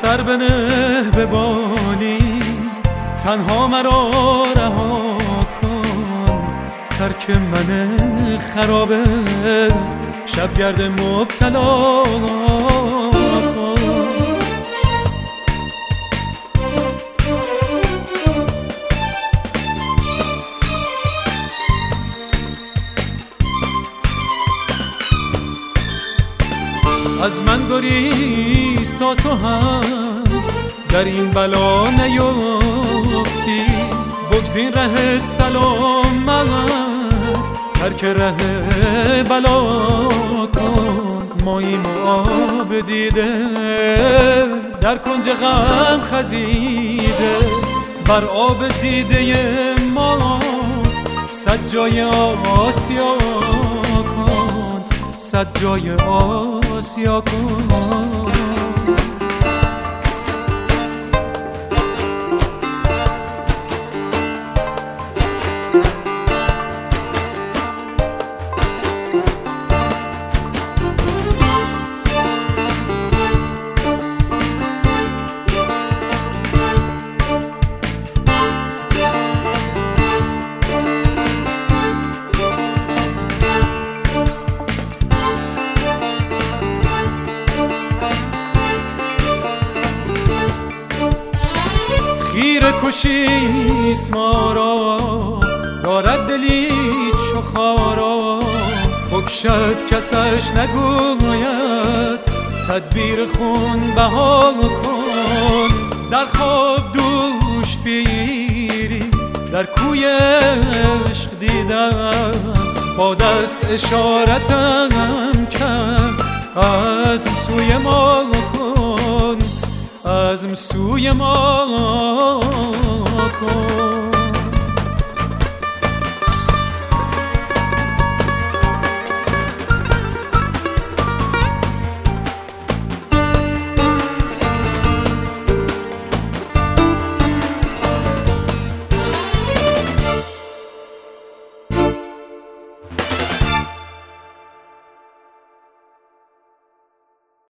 سر به نه ببالیم، تنها مرا رها کن، ترک من خرابه، شبگرد مبتلا از من گریز تا تو هم در این بلا نیفتی، بگزین ره سلامت، ترک ره بلا کن. ماییم و آب دیده در کنج غم خزیده، بر آب دیده ما صد جای آسیا کن، صد جای آسیا کن. خیره کشیست ما را، دارد دلی چو خارا، بکشد کسش نگوید، تدبیر خون بها کن. در خواب دوش پیری در کوی عشق دیدم، با دست اشارتم کرد از سوی ما کن، از سوی ما کن.